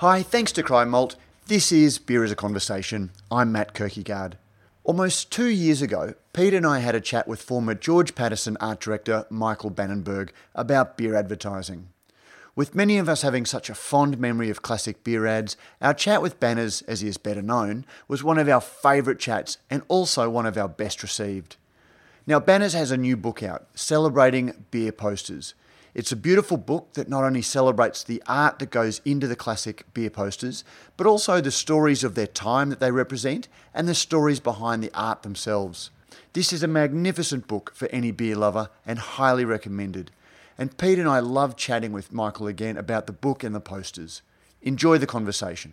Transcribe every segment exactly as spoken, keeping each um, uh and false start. Hi, thanks to Cryomalt. This is Beer as a Conversation. I'm Matt Kirkegaard. Almost two years ago, Pete and I had a chat with former George Patterson art director Michael Bannenberg about beer advertising. With many of us having such a fond memory of classic beer ads, our chat with Banners, as he is better known, was one of our favourite chats and also one of our best received. Now, Banners has a new book out, Celebrating Beer Posters. It's a beautiful book that not only celebrates the art that goes into the classic beer posters, but also the stories of their time that they represent and the stories behind the art themselves. This is a magnificent book for any beer lover and highly recommended. And Pete and I love chatting with Michael again about the book and the posters. Enjoy the conversation.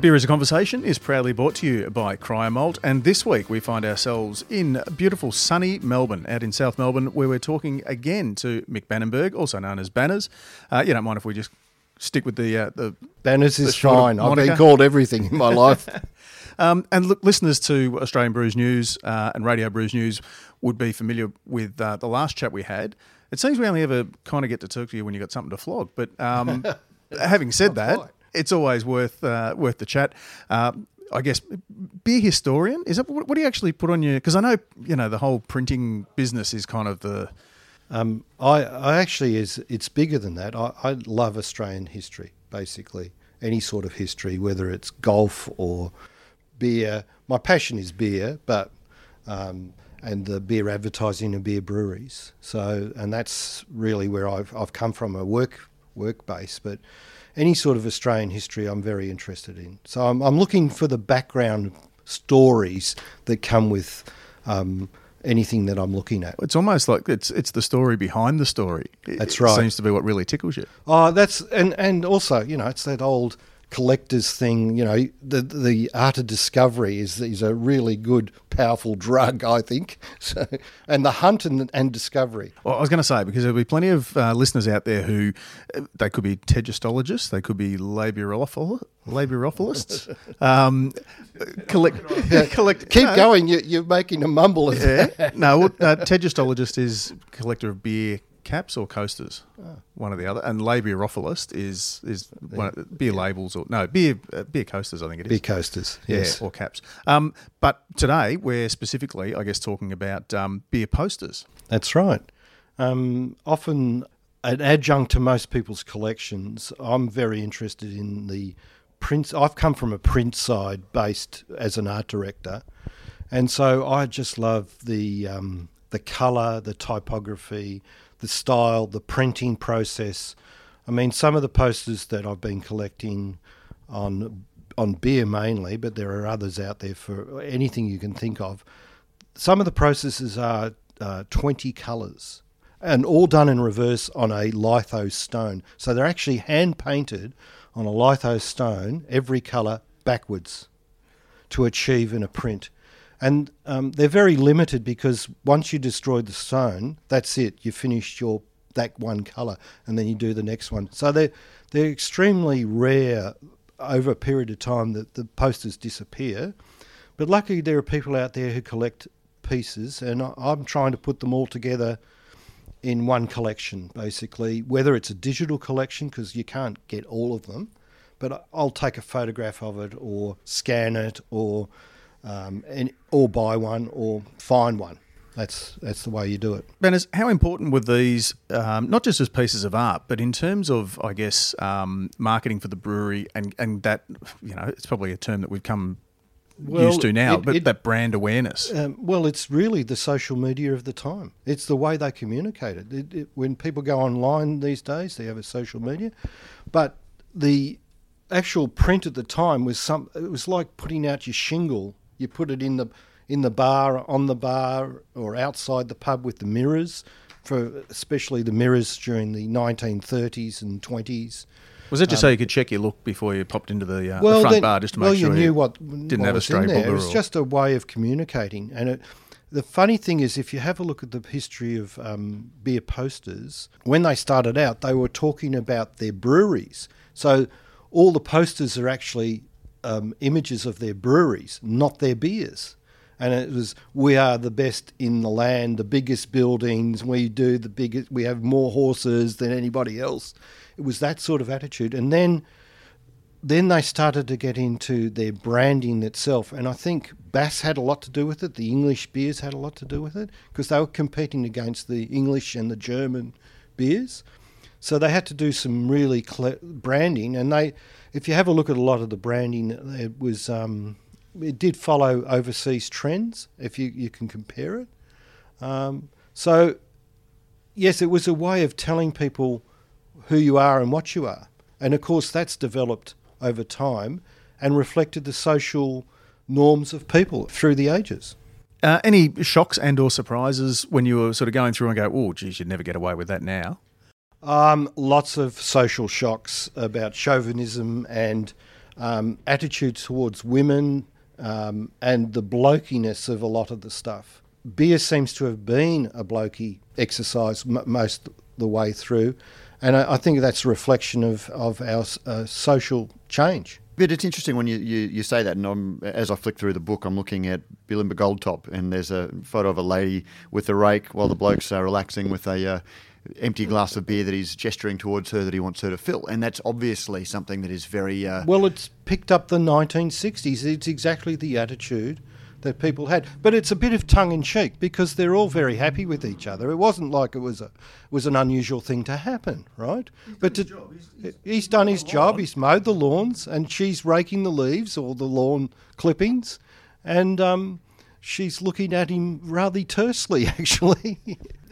Beer as a Conversation is proudly brought to you by Cryomalt, and this week we find ourselves in beautiful sunny Melbourne, out in South Melbourne, where we're talking again to Mick Bannenberg, also known as Banners. Uh, you don't mind if we just stick with the... Uh, the Banners the is fine. I've been called everything in my life. um, and look, listeners to Australian Brews News uh, and Radio Brews News would be familiar with uh, the last chat we had. It seems we only ever kind of get to talk to you when you've got something to flog, but um, having said that... Quite. It's always worth uh, worth the chat. Uh, I guess beer historian is that, what, what do you actually put on your? Because I know you know the whole printing business is kind of the. Um, I I actually is it's bigger than that. I, I love Australian history, basically any sort of history, whether it's golf or beer. My passion is beer, but um, and the beer advertising and beer breweries. So and that's really where I've I've come from a work work base, but. Any sort of Australian history I'm very interested in. So I'm, I'm looking for the background stories that come with um, anything that I'm looking at. It's almost like it's it's the story behind the story. That's it, right. It seems to be what really tickles you. Oh, that's and, and also, you know, it's that old collector's thing, you know, the the art of discovery is is a really good, powerful drug, I think. So, and the hunt and, and discovery. Well, I was going to say, because there'll be plenty of uh, listeners out there who, uh, they could be tegestologists, they could be labirophil- labirophilists. um, collect, yeah, collect. Keep no. going, you, you're making a mumble. Yeah. No, uh, tegestologist is collector of beer caps or coasters, oh. one or the other, and labirophilist is is one of the beer yeah. labels or no beer uh, beer coasters I think it is beer coasters yes yeah, or caps. Um, but today we're specifically, I guess, talking about um, beer posters. That's right. Um, often an adjunct to most people's collections. I'm very interested in the print. I've come from a print side based as an art director, and so I just love the um, the colour, the typography. The style, the printing process. I mean, some of the posters that I've been collecting on on beer mainly, but there are others out there for anything you can think of. Some of the processes are uh, twenty colours and all done in reverse on a litho stone. So they're actually hand-painted on a litho stone, every colour backwards to achieve in a print. And um, they're very limited because once you destroy the stone, that's it. You finished your that one colour, and then you do the next one. So they're they're extremely rare over a period of time that the posters disappear. But luckily, there are people out there who collect pieces, and I'm trying to put them all together in one collection, basically. Whether it's a digital collection, because you can't get all of them, but I'll take a photograph of it, or scan it, or Um, and or buy one or find one. That's that's the way you do it. Banners, how important were these, um, not just as pieces of art, but in terms of, I guess, um, marketing for the brewery and, and that, you know, it's probably a term that we've come well, used to now, it, but it, that brand awareness. Um, well, it's really the social media of the time. It's the way they communicate it. It, it. When people go online these days, they have a social media. But the actual print at the time was some. It was like putting out your shingle. You put it in the in the bar, on the bar, or outside the pub with the mirrors, for especially the mirrors during the nineteen thirties and twenties. Was it just um, so you could check your look before you popped into the, uh, well, the front then, bar just to make well, sure you, knew you what, didn't what have a stray booger? It was just a way of communicating, and it, The funny thing is, if you have a look at the history of um, beer posters, when they started out, they were talking about their breweries. So all the posters are actually um, images of their breweries, not their beers. And it was, we are the best in the land, the biggest buildings, we do the biggest, we have more horses than anybody else. It was that sort of attitude. And then then they started to get into their branding itself. And I think Bass had a lot to do with it. The English beers had a lot to do with it because they were competing against the English and the German beers. So they had to do some really clear branding. And they, if you have a look at a lot of the branding, it was... Um, It did follow overseas trends, if you, you can compare it. Um, so, yes, it was a way of telling people who you are and what you are. And, of course, that's developed over time and reflected the social norms of people through the ages. Uh, any shocks and or surprises when you were sort of going through and go, oh, geez, you'd never get away with that now? Um, lots of social shocks about chauvinism and um, attitudes towards women, Um, and the blokiness of a lot of the stuff. Beer seems to have been a blokey exercise m- most the way through, and I, I think that's a reflection of, of our uh, social change. But it's interesting when you, you, you say that, and I'm, as I flick through the book, I'm looking at Bilimba Goldtop, and there's a photo of a lady with a rake while the bloke's uh, relaxing with a... Uh, empty glass of beer that he's gesturing towards her that he wants her to fill. And that's obviously something that is very... Uh, well, it's picked up the nineteen sixties. It's exactly the attitude that people had. But it's a bit of tongue-in-cheek because they're all very happy with each other. It wasn't like it was a was an unusual thing to happen, right? He's but done to, his job. He's, he's, he's done his job. He's mowed the lawns and she's raking the leaves or the lawn clippings and... um she's looking at him rather tersely, actually.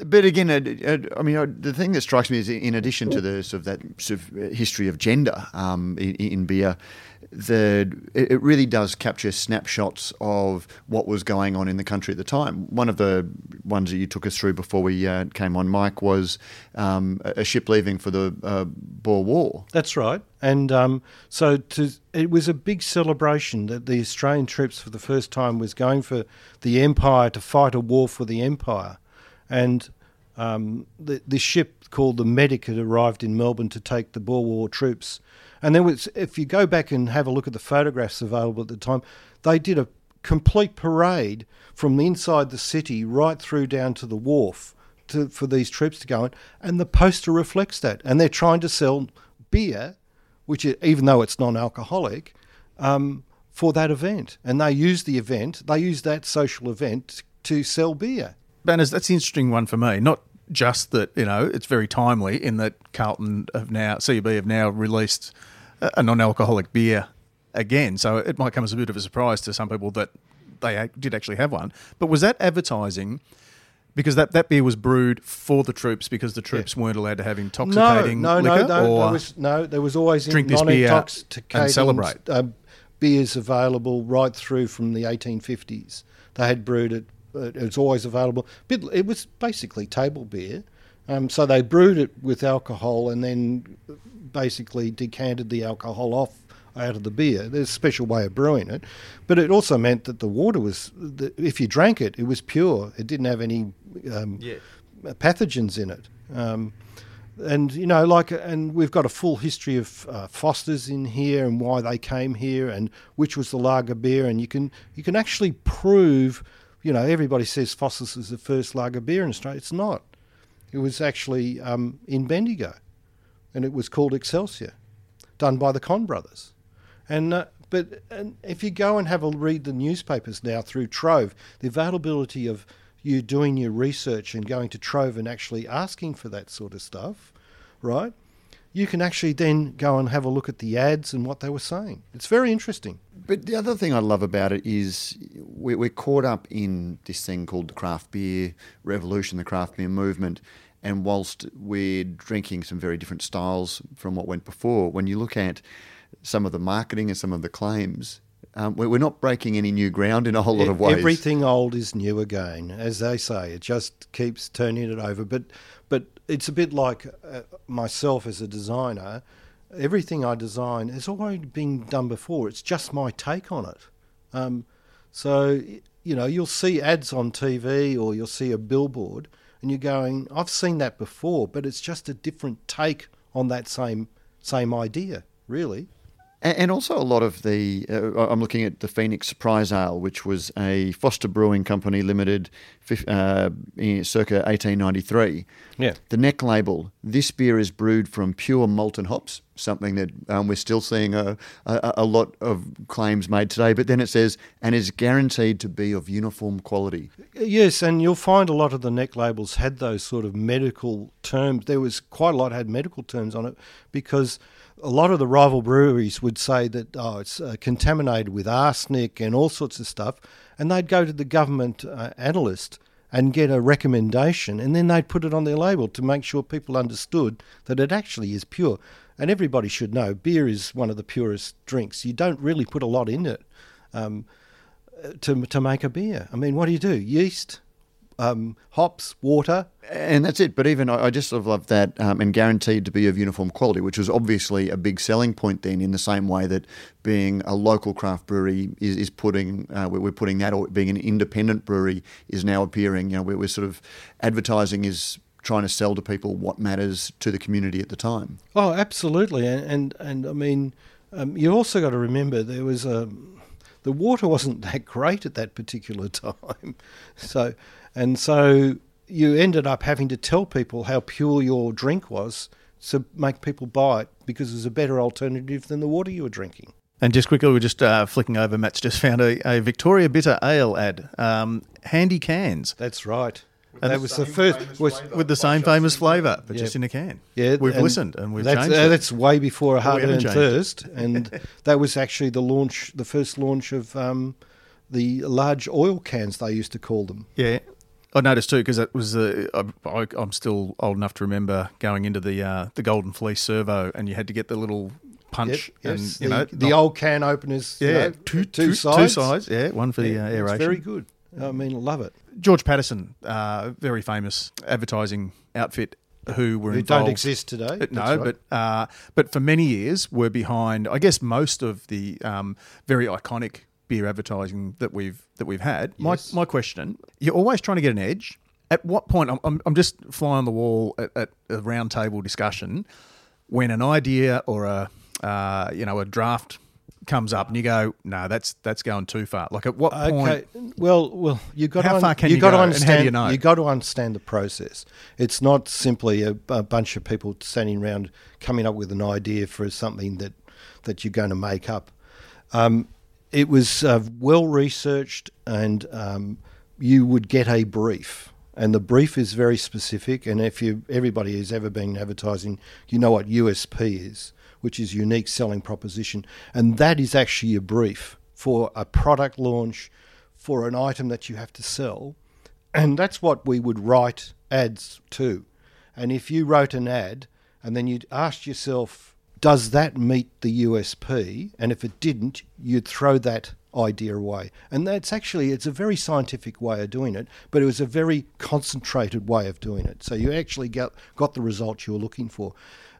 But again, I mean, the thing that strikes me is, in addition to the sort of that sort of history of gender um, in beer, the it really does capture snapshots of what was going on in the country at the time. One of the ones that you took us through before we uh, came on, Mike, was um, a ship leaving for the uh, Boer War. That's right. And um, so to, it was a big celebration that the Australian troops for the first time was going for the Empire to fight a war for the Empire. And um, the, the ship called the Medic had arrived in Melbourne to take the Boer War troops. And there was, if you go back and have a look at the photographs available at the time, they did a complete parade from inside the city right through down to the wharf to, for these troops to go in. And the poster reflects that. And they're trying to sell beer, which is, even though it's non-alcoholic, um, for that event. And they use the event, they use that social event to sell beer. Banners, that's an interesting one for me. Not just that, you know, it's very timely in that Carlton have now, C U B have now released a non-alcoholic beer again. So it might come as a bit of a surprise to some people that they did actually have one. But was that advertising... Because that, that beer was brewed for the troops because the troops yeah. weren't allowed to have intoxicating no, no, liquor? No, no, there was, no. There was always drink this non-intoxicating beer uh, beers available right through from the eighteen fifties. They had brewed it. It was always available. It was basically table beer. Um, so they brewed it with alcohol and then basically decanted the alcohol off out of the beer. There's a special way of brewing it, but it also meant that the water was, the, if you drank it, it was pure. It didn't have any um, yeah. pathogens in it. Um, and, you know, like, and we've got a full history of uh, Fosters in here and why they came here and which was the lager beer. And you can, you can actually prove, you know, everybody says Fosters is the first lager beer in Australia. It's not. It was actually um, in Bendigo and it was called Excelsior, done by the Con brothers. And uh, but and if you go and have a read the newspapers now through Trove, the availability of you doing your research and going to Trove and actually asking for that sort of stuff, right? You can actually then go and have a look at the ads and what they were saying. It's very interesting. But the other thing I love about it is we're caught up in this thing called the craft beer revolution, the craft beer movement. And whilst we're drinking some very different styles from what went before, when you look at some of the marketing and some of the claims, um, we're not breaking any new ground in a whole lot of ways. Everything old is new again, as they say. It just keeps turning it over. But but it's a bit like uh, myself as a designer. Everything I design has already been done before. It's just my take on it. Um, so you know, you'll see ads on T V or you'll see a billboard and you're going, I've seen that before, but it's just a different take on that same same idea, really. And also a lot of the, uh, I'm looking at the Phoenix Surprise Ale, which was a Foster Brewing Company Limited, uh, circa eighteen ninety-three. Yeah. The neck label, this beer is brewed from pure malt and hops, something that um, we're still seeing a, a, a lot of claims made today. But then it says, and is guaranteed to be of uniform quality. Yes, and you'll find a lot of the neck labels had those sort of medical terms. There was quite a lot had medical terms on it because a lot of the rival breweries would say that, oh, it's uh, contaminated with arsenic and all sorts of stuff, and they'd go to the government uh, analyst and get a recommendation, and then they'd put it on their label to make sure people understood that it actually is pure. And everybody should know beer is one of the purest drinks. You don't really put a lot in it um, to to make a beer. I mean, what do you do? Yeast? Um, hops, water. And that's it. But even I, I just sort of love that um, and guaranteed to be of uniform quality, which was obviously a big selling point then, in the same way that being a local craft brewery is, is putting, uh, we're putting that, or being an independent brewery is now appearing. You know, we're, we're sort of advertising is trying to sell to people what matters to the community at the time. Oh, absolutely. And, and, and I mean, um, you also got to remember there was a, the water wasn't that great at that particular time. So... And so you ended up having to tell people how pure your drink was to make people buy it because it was a better alternative than the water you were drinking. And just quickly, we're just uh, flicking over. Matt's just found a, a Victoria Bitter Ale ad. Um, handy cans. That's right. With and that was the first was, with the same famous flavour, but yeah. just in a can. Yeah, we've and listened and we've that's, changed. Uh, it. That's way before a hard-earned thirst, and that was actually the launch, the first launch of um, the large oil cans they used to call them. Yeah. I noticed too, because it was uh, I, I'm still old enough to remember going into the uh, the Golden Fleece servo, and you had to get the little punch. Yep, yes, and, you the, know, the old can openers. Yeah, you know, two, two, two sides. Two sides. Yeah, one for yeah, the uh, aeration. It's very good. I mean, love it. George Patterson, uh, very famous advertising outfit, who were who involved, don't exist today. That's no, right. but uh, but for many years were behind, I guess, most of the um, very iconic beer advertising that we've that we've had. Yes. My my question: you're always trying to get an edge. At what point? I'm I'm, I'm just flying on the wall at, at a round table discussion when an idea or a uh, you know a draft comes up and you go, no, that's that's going too far. Like at what okay. point? Well, well, you got how to un- far can you, you got go to understand? And how do you know? You got to understand the process. It's not simply a, a bunch of people standing around coming up with an idea for something that that you're going to make up. Um, It was uh, well-researched and um, you would get a brief. And the brief is very specific. And if you everybody who's ever been in advertising, you know what U S P is, which is unique selling proposition. And that is actually a brief for a product launch, for an item that you have to sell. And that's what we would write ads to. And if you wrote an ad and then you'd asked yourself, does that meet the U S P? And if it didn't, you'd throw that idea away. And that's actually, it's a very scientific way of doing it, but it was a very concentrated way of doing it. So you actually got, got the result you were looking for.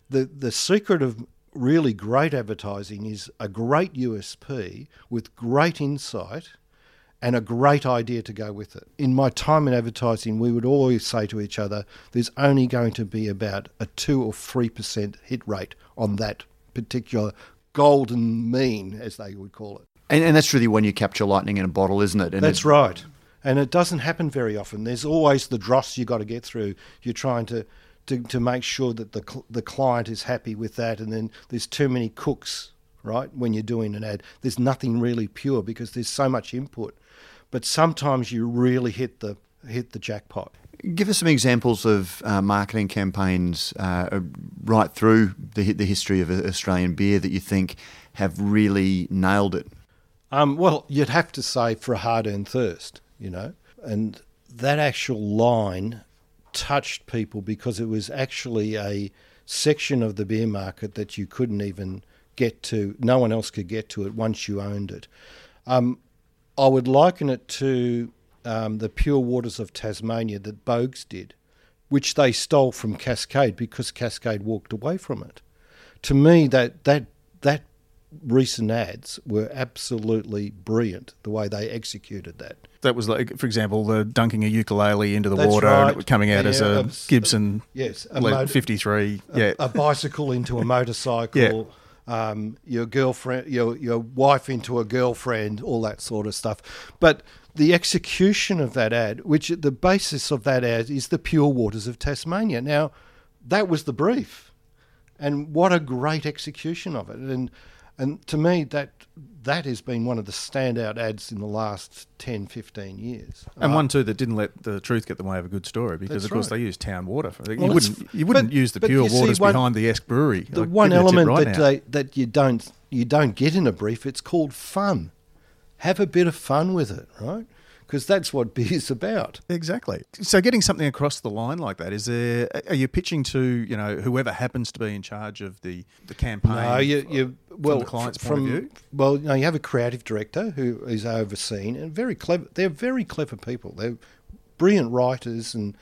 The the secret of really great advertising is a great U S P with great insight and a great idea to go with it. In my time in advertising, we would always say to each other, there's only going to be about a two or three percent hit rate on that particular golden mean, as they would call it. And, and that's really when you capture lightning in a bottle, isn't it? And that's right. And it doesn't happen very often. There's always the dross you got to get through. You're trying to, to, to make sure that the cl- the client is happy with that, and then there's too many cooks, right, when you're doing an ad. There's nothing really pure because there's so much input. But sometimes you really hit the hit the jackpot. Give us some examples of uh, marketing campaigns uh, right through the the history of Australian beer that you think have really nailed it. Um, well, you'd have to say for a hard-earned thirst, you know, and that actual line touched people because it was actually a section of the beer market that you couldn't even get to. No one else could get to it once you owned it. Um, I would liken it to um, the Pure Waters of Tasmania that Boag's did, which they stole from Cascade because Cascade walked away from it. To me, that that that recent ads were absolutely brilliant, the way they executed that. That was like, for example, the dunking a ukulele into the That's water right. and it coming out yeah, as a, a Gibson a, yes, a motor, fifty-three. A, yeah. a bicycle into a motorcycle. yeah. Um, your girlfriend, your your wife into a girlfriend, all that sort of stuff. But the execution of that ad, which the basis of that ad is the pure waters of Tasmania. Now, that was the brief, and what a great execution of it. And and to me, that that has been one of the standout ads in the last ten, fifteen years. And uh, one too that didn't let the truth get in the way of a good story, because of course right. they used town water. For, well, you wouldn't you wouldn't but, use the pure waters one, behind the Esk Brewery. The like, one element right that they, that you don't you don't get in a brief, it's called fun. Have a bit of fun with it, right? Because that's what beer's about. Exactly. So getting something across the line like that, is there, are you pitching to, you know, whoever happens to be in charge of the, the campaign? No, you, you well, from the client's from, point of view? Well, you know, you have a creative director who is overseen, and very clever. They're very clever people. They're brilliant writers and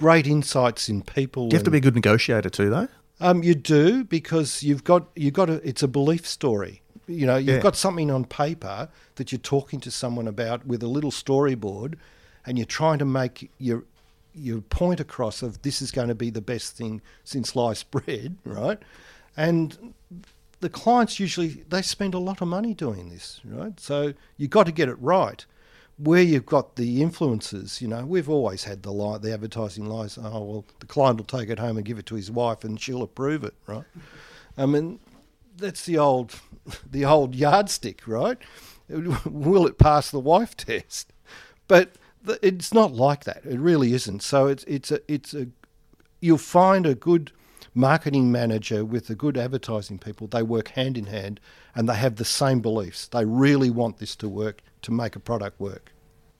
great insights in people. Do you have and, to be a good negotiator too, though? Um, you do, because you've got you've got a, it's a belief story. You know, you've yeah. got something on paper that you're talking to someone about with a little storyboard, and you're trying to make your your point across of this is going to be the best thing since sliced bread, right? And the clients usually, they spend a lot of money doing this, right? So you've got to get it right. Where you've got the influences, you know, we've always had the lie, the advertising lies, oh, well, the client will take it home and give it to his wife and she'll approve it, right? I mean... That's the old, the old yardstick, right? Will it pass the wife test? But the, it's not like that. It really isn't. So it's it's a it's a you'll find a good marketing manager with a good advertising people. They work hand in hand, and they have the same beliefs. They really want this to work, to make a product work.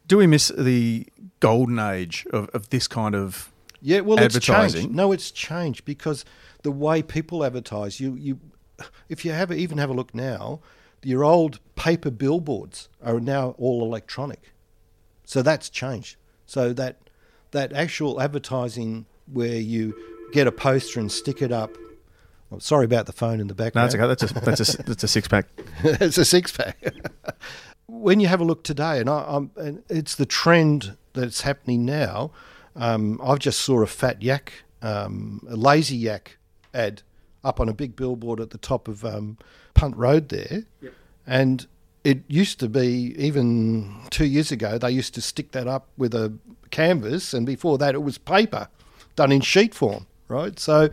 Do we miss the golden age of, of this kind of yeah? Well, advertising? It's changed. No, it's changed because the way people advertise, you you. If you have even have a look now, your old paper billboards are now all electronic. So that's changed. So that that actual advertising where you get a poster and stick it up. Oh, sorry about the phone in the background. No, it's okay. That's a that's a that's a six pack. It's a six pack. When you have a look today, and I, I'm, and it's the trend that's happening now. Um, I've just saw a fat yak, um, a lazy yak ad up on a big billboard at the top of um, Punt Road there. Yep. And it used to be, even two years ago, they used to stick that up with a canvas, and before that it was paper done in sheet form, right? So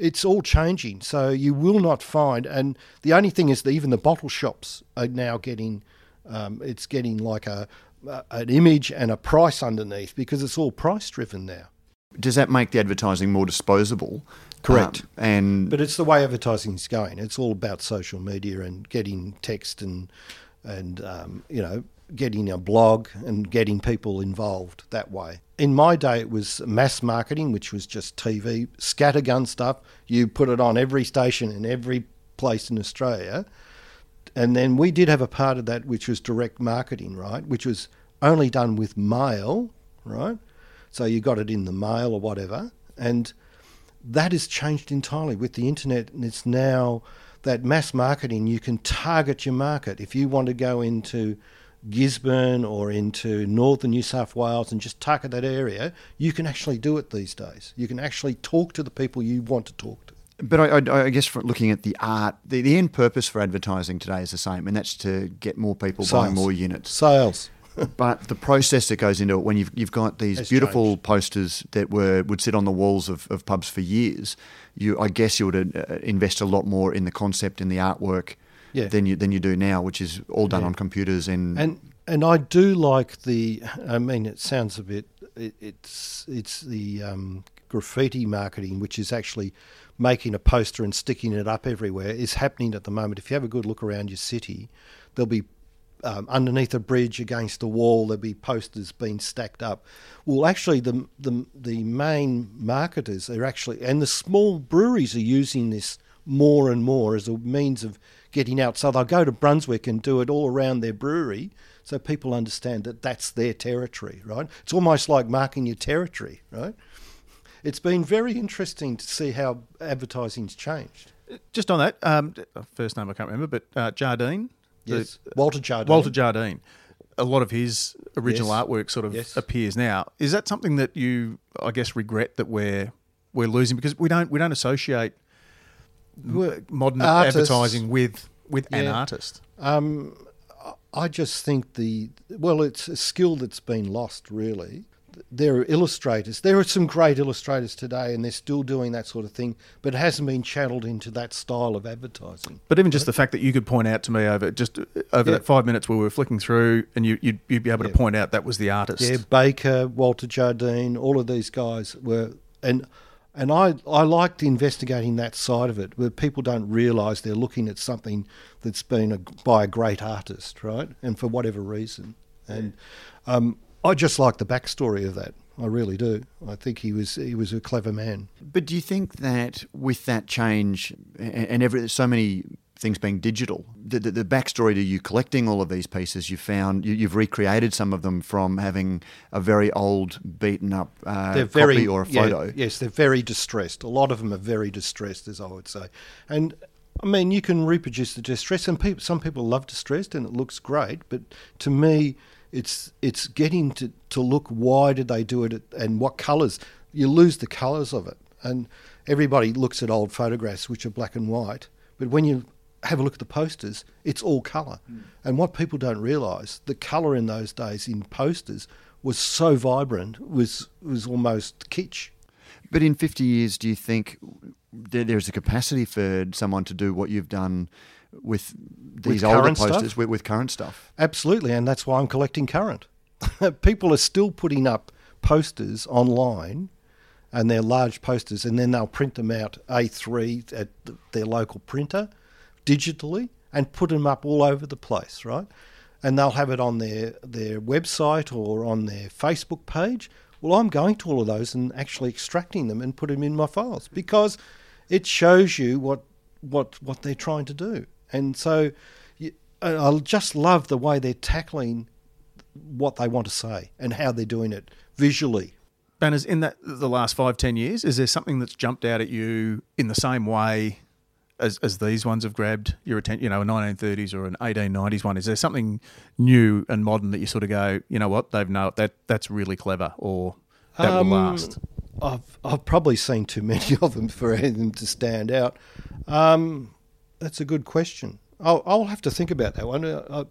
it's all changing. So you will not find, and the only thing is that even the bottle shops are now getting, um, it's getting like a, a an image and a price underneath, because it's all price driven now. Does that make the advertising more disposable? Correct. Um, and but it's the way advertising is going. It's all about social media and getting text and, and um, you know, getting a blog and getting people involved that way. In my day, it was mass marketing, which was just T V, scattergun stuff. You put it on every station in every place in Australia. And then we did have a part of that, which was direct marketing, right, which was only done with mail, right? So you got it in the mail or whatever. And that has changed entirely with the internet, and it's now that mass marketing, you can target your market. If you want to go into Gisborne or into northern New South Wales and just target that area, you can actually do it these days. You can actually talk to the people you want to talk to. But I, I, I guess from looking at the art, the, the end purpose for advertising today is the same, and that's to get more people Sales. buying more units. Sales. But the process that goes into it, when you've you've got these That's beautiful changed. posters that were would sit on the walls of, of pubs for years, you I guess you would uh, invest a lot more in the concept and the artwork yeah. than you than you do now, which is all done yeah. on computers and and and I do like the. I mean, it sounds a bit. It, it's it's the um, graffiti marketing, which is actually making a poster and sticking it up everywhere, is happening at the moment. If you have a good look around your city, there'll be. Um, underneath a bridge, against a wall, there'll be posters being stacked up. Well, actually, the the the main marketers are actually, and the small breweries are using this more and more as a means of getting out. So they'll go to Brunswick and do it all around their brewery, so people understand that that's their territory, right? It's almost like marking your territory, right? It's been very interesting to see how advertising's changed. Just on that, um, first name I can't remember, but uh, Jardine. Yes, the, Walter Jardine. Walter Jardine. A lot of his original yes. artwork sort of yes. appears now. Is that something that you, I guess, regret that we're we're losing? Because we don't we don't associate we're modern artists. advertising with with yeah. an artist. Um, I just think the well, it's a skill that's been lost, really. There are illustrators. There are some great illustrators today, and they're still doing that sort of thing, but it hasn't been channeled into that style of advertising. But even right? just the fact that you could point out to me over just over yeah. that five minutes where we were flicking through, and you, you'd, you'd be able yeah. to point out that was the artist. Yeah, Baker, Walter Jardine, all of these guys were, and and I I liked investigating that side of it, where people don't realise they're looking at something that's been a, by a great artist, right? And for whatever reason, and. Yeah. Um, I just like the backstory of that. I really do. I think he was he was a clever man. But do you think that with that change and every so many things being digital, the, the, the backstory to you collecting all of these pieces, you found you, you've recreated some of them from having a very old, beaten up uh, copy very, or a photo. Yeah, yes, they're very distressed. A lot of them are very distressed, as I would say. And I mean, you can reproduce the distress, and people, some people love distressed, and it looks great. But to me, It's it's getting to, to look why did they do it and what colours. You lose the colours of it. And everybody looks at old photographs, which are black and white. But when you have a look at the posters, it's all colour. Mm. And what people don't realise, the colour in those days in posters was so vibrant, was was almost kitsch. But in fifty years, do you think there, there's a capacity for someone to do what you've done with these with older posters, with, with current stuff? Absolutely, and that's why I'm collecting current. People are still putting up posters online, and they're large posters, and then they'll print them out A three at the, their local printer digitally and put them up all over the place, right? And they'll have it on their, their website or on their Facebook page. Well, I'm going to all of those and actually extracting them and putting them in my files because it shows you what what what they're trying to do. And so I just love the way they're tackling what they want to say and how they're doing it visually. Banners, in that the last five, ten years, is there something that's jumped out at you in the same way as, as these ones have grabbed your attention, you know, a nineteen thirties or an eighteen nineties one? Is there something new and modern that you sort of go, you know what, they've no, that that's really clever or that um, will last? I've I've probably seen too many of them for them to stand out. Um That's a good question. I'll, I'll have to think about that one. Uh,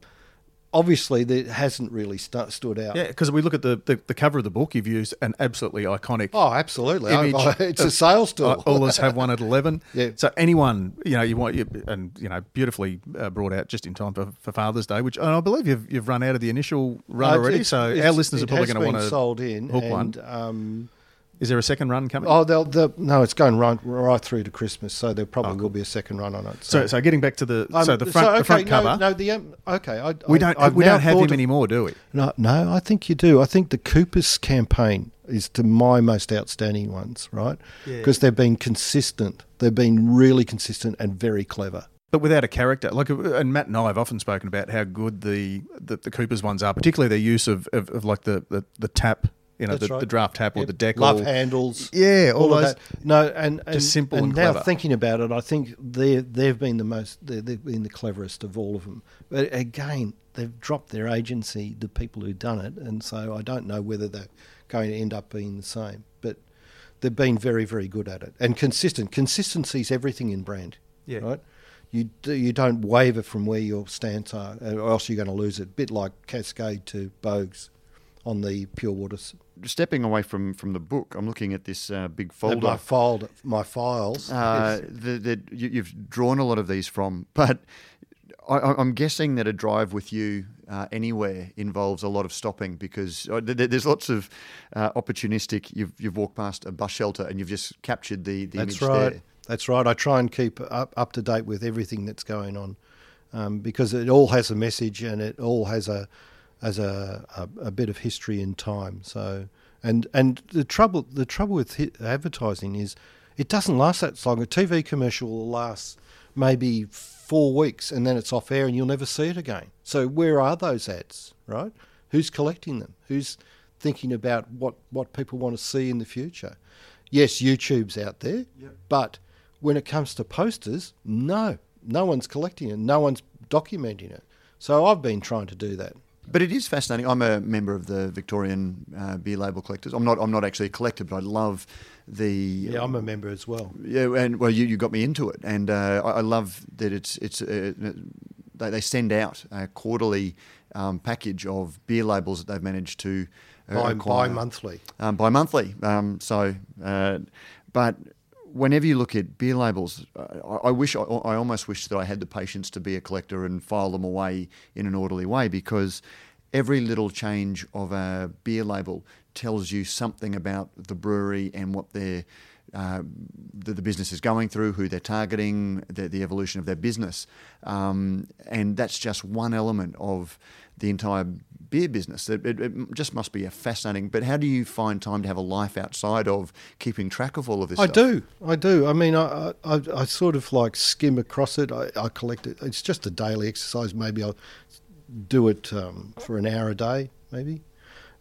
obviously, it hasn't really st- stood out. Yeah, because we look at the, the, the cover of the book, you've used an absolutely iconic. Oh, absolutely! Image I, I, it's of, a sales tool. All us have one at eleven. Yeah. So anyone, you know, you want, you, and you know, beautifully uh, brought out just in time for, for Father's Day, which and I believe you've you've run out of the initial run no, already. It's, so it's, our listeners are probably going to want to sold in hook and, one. Um, Is there a second run coming? Oh, they'll, they'll, no, it's going right, right through to Christmas, so there probably oh, cool. will be a second run on it. So, so, so getting back to the um, so the front, so, okay, the front cover. No, no the um, okay. I, we don't I've we don't have him of, anymore, do we? No, no, I think you do. I think the Coopers campaign is to my most outstanding ones, right? Because yeah. they've been consistent. They've been really consistent and very clever. But without a character, like, and Matt and I have often spoken about how good the the, the Coopers ones are, particularly their use of, of, of like the, the, the tap. You know, the, right. the draft tap yep. or the deck. Love handles. Yeah, all, all those. Of that. No, and, and, just simple and, and clever. Now thinking about it, I think they've been the most, they've been the cleverest of all of them. But again, they've dropped their agency, the people who've done it, and so I don't know whether they're going to end up being the same. But they've been very, very good at it. And consistent. Consistency is everything in brand, yeah. right? You do, you don't waver from where your stance are, or else you're going to lose it. A bit like Cascade to Boag's on the pure water. Stepping away from, from the book, I'm looking at this uh, big folder. My filed, my files. Uh, yes. the, the, you, you've drawn a lot of these from, but I, I'm guessing that a drive with you uh, anywhere involves a lot of stopping because uh, there, there's lots of uh, opportunistic. You've you've walked past a bus shelter and you've just captured the, the that's image right. there. That's right. I try and keep up, up to date with everything that's going on um, because it all has a message and it all has a as a, a, a bit of history in time. So and and the trouble the trouble with hi- advertising is it doesn't last that long. A T V commercial will last maybe four weeks and then it's off air and you'll never see it again. So where are those ads, right? Who's collecting them? Who's thinking about what, what people want to see in the future? Yes, YouTube's out there, yep. but When it comes to posters, no. No one's collecting it. No one's documenting it. So I've been trying to do that. But it is fascinating. I'm a member of the Victorian uh, beer label collectors. I'm not. I'm not actually a collector, but I love the. Yeah, I'm a member as well. Yeah, and well, you, you got me into it, and uh, I, I love that it's it's uh, they they send out a quarterly um, package of beer labels that they've managed to uh, acquire. Bi-monthly. Um, bi-monthly. Um, so, uh, but. Whenever you look at beer labels, I wish I almost wish that I had the patience to be a collector and file them away in an orderly way, because every little change of a beer label tells you something about the brewery and what their uh, the, the business is going through, who they're targeting, the, the evolution of their business, um, and that's just one element of the entire beer business. It, it, it just must be a fascinating. But how do you find time to have a life outside of keeping track of all of this I stuff? I do. I do. I mean, I, I I sort of like skim across it. I, I collect it. It's just a daily exercise. Maybe I'll do it um, for an hour a day, maybe.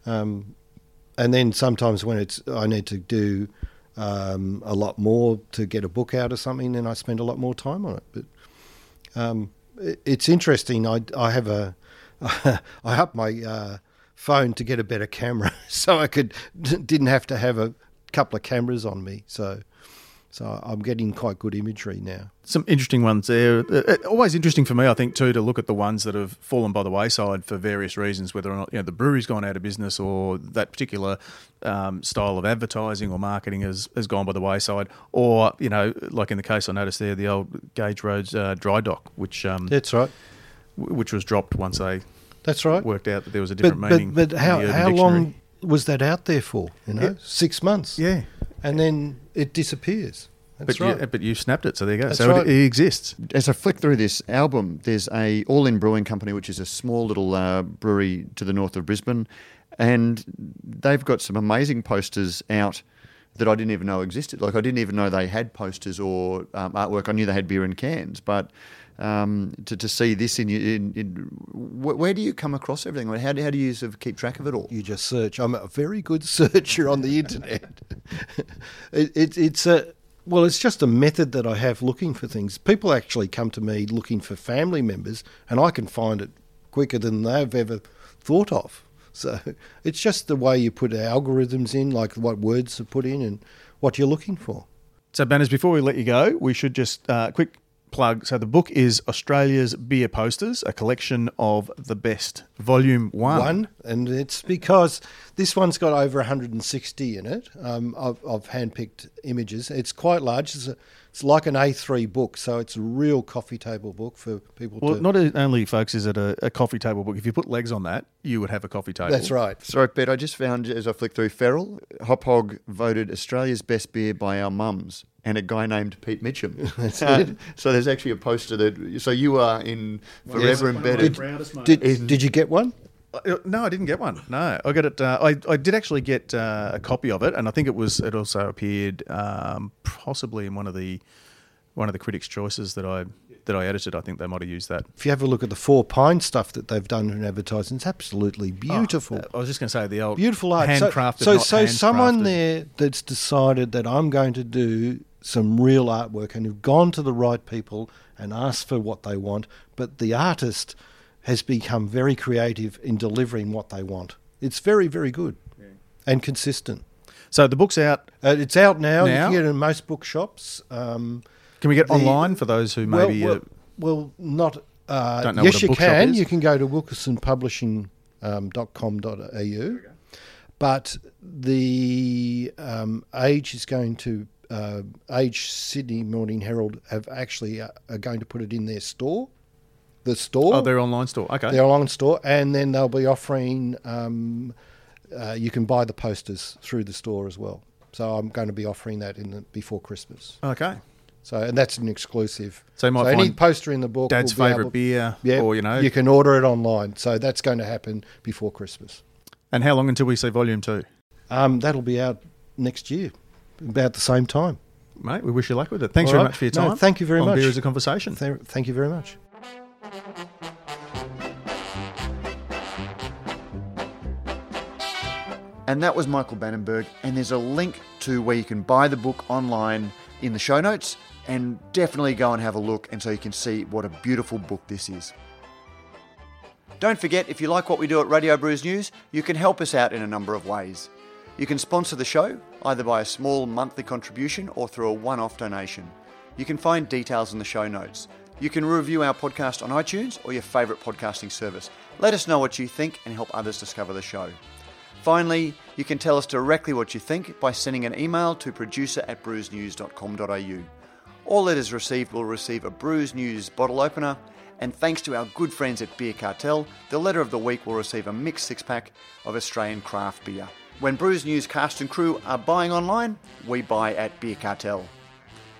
Um, and then sometimes when it's I need to do um, a lot more to get a book out or something, then I spend a lot more time on it. But um, it, it's interesting. I, I have a I upped my uh, phone to get a better camera, so I could didn't have to have a couple of cameras on me. So, so I'm getting quite good imagery now. Some interesting ones there. Always interesting for me, I think, too, to look at the ones that have fallen by the wayside for various reasons, whether or not you know the brewery's gone out of business or that particular um, style of advertising or marketing has, has gone by the wayside, or you know, like in the case I noticed there, the old Gage Roads uh, dry dock, which um, that's right. Which was dropped once they that's right. worked out that there was a different but, meaning. But, but how, how long was that out there for? You know, yeah. Six months. Yeah. And then it disappears. That's but right. You, but you snapped it, so there you go. That's so right. it, it exists. As I flick through this album, there's a All In Brewing Company, which is a small little uh, brewery to the north of Brisbane, and they've got some amazing posters out that I didn't even know existed. Like I didn't even know they had posters or um, artwork. I knew they had beer in cans, but um, to to see this in, in, in where do you come across everything? How do, how do you sort of keep track of it all? You just search. I'm a very good searcher on the internet. it, it, it's a well, it's just a method that I have looking for things. People actually come to me looking for family members, and I can find it quicker than they've ever thought of. So it's just the way you put algorithms in, like what words to put in and what you're looking for. So, Banners, before we let you go, we should just uh, quick plug. So the book is Australia's Beer Posters, a collection of the best, volume one. One, and it's because this one's got over one hundred sixty in it. Um, I've, I've handpicked images. It's quite large. It's, a, it's like an A three book, so it's a real coffee table book for people well, to... Well, not only, folks, is it a, a coffee table book. If you put legs on that, you would have a coffee table. That's right. Sorry, Pete, I just found, as I flicked through, Feral Hop Hog voted Australia's best beer by our mums. And a guy named Pete Mitchum. That's uh, it. So there's actually a poster that. So you are in forever yes, embedded. Did, did, in, did you get one? Uh, no, I didn't get one. No, I got it. Uh, I I did actually get uh, a copy of it, and I think it was. It also appeared um, possibly in one of the one of the critics' choices that I that I edited. I think they might have used that. If you have a look at the Four Pine stuff that they've done in advertising, it's absolutely beautiful. Oh, I was just going to say the old beautiful art, handcrafted. So so, not so handcrafted. Someone there that's decided that I'm going to do some real artwork and have gone to the right people and asked for what they want, but the artist has become very creative in delivering what they want. It's very, very good yeah. and consistent. So the book's out. Uh, it's out now. now. You can get it in most bookshops. Um, can we get the, online for those who maybe... Well, well, uh, well not... Uh, don't know yes, what a bookshop you can. Is. You can go to wilkinson publishing dot com dot a u. But the um, Age is going to... Uh, Age Sydney Morning Herald have actually uh, are going to put it in their store, the store. Oh, their online store. Okay, their online store, and then they'll be offering. Um, uh, you can buy the posters through the store as well. So I'm going to be offering that in the, before Christmas. Okay. So and that's an exclusive. So, you might so find any poster in the book, Dad's will be favourite able, beer, yeah, or you know, you can order it online. So that's going to happen before Christmas. And how long until we see Volume Two? Um, that'll be out next year. About the same time. Mate, we wish you luck with it. Thanks All very right. much for your time. No, thank you very On much. Beer is a Conversation. Th- thank you very much. And that was Michael Bannenberg, and there's a link to where you can buy the book online in the show notes, and definitely go and have a look, and so you can see what a beautiful book this is. Don't forget, if you like what we do at Radio Brews News, you can help us out in a number of ways. You can sponsor the show, either by a small monthly contribution or through a one-off donation. You can find details in the show notes. You can review our podcast on iTunes or your favourite podcasting service. Let us know what you think and help others discover the show. Finally, you can tell us directly what you think by sending an email to producer at brews news dot com dot a u. All letters received will receive a Brews News bottle opener, and thanks to our good friends at Beer Cartel, the letter of the week will receive a mixed six-pack of Australian craft beer. When Brews News cast and crew are buying online, we buy at Beer Cartel.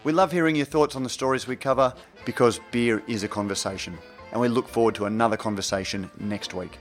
We love hearing your thoughts on the stories we cover, because beer is a conversation, and we look forward to another conversation next week.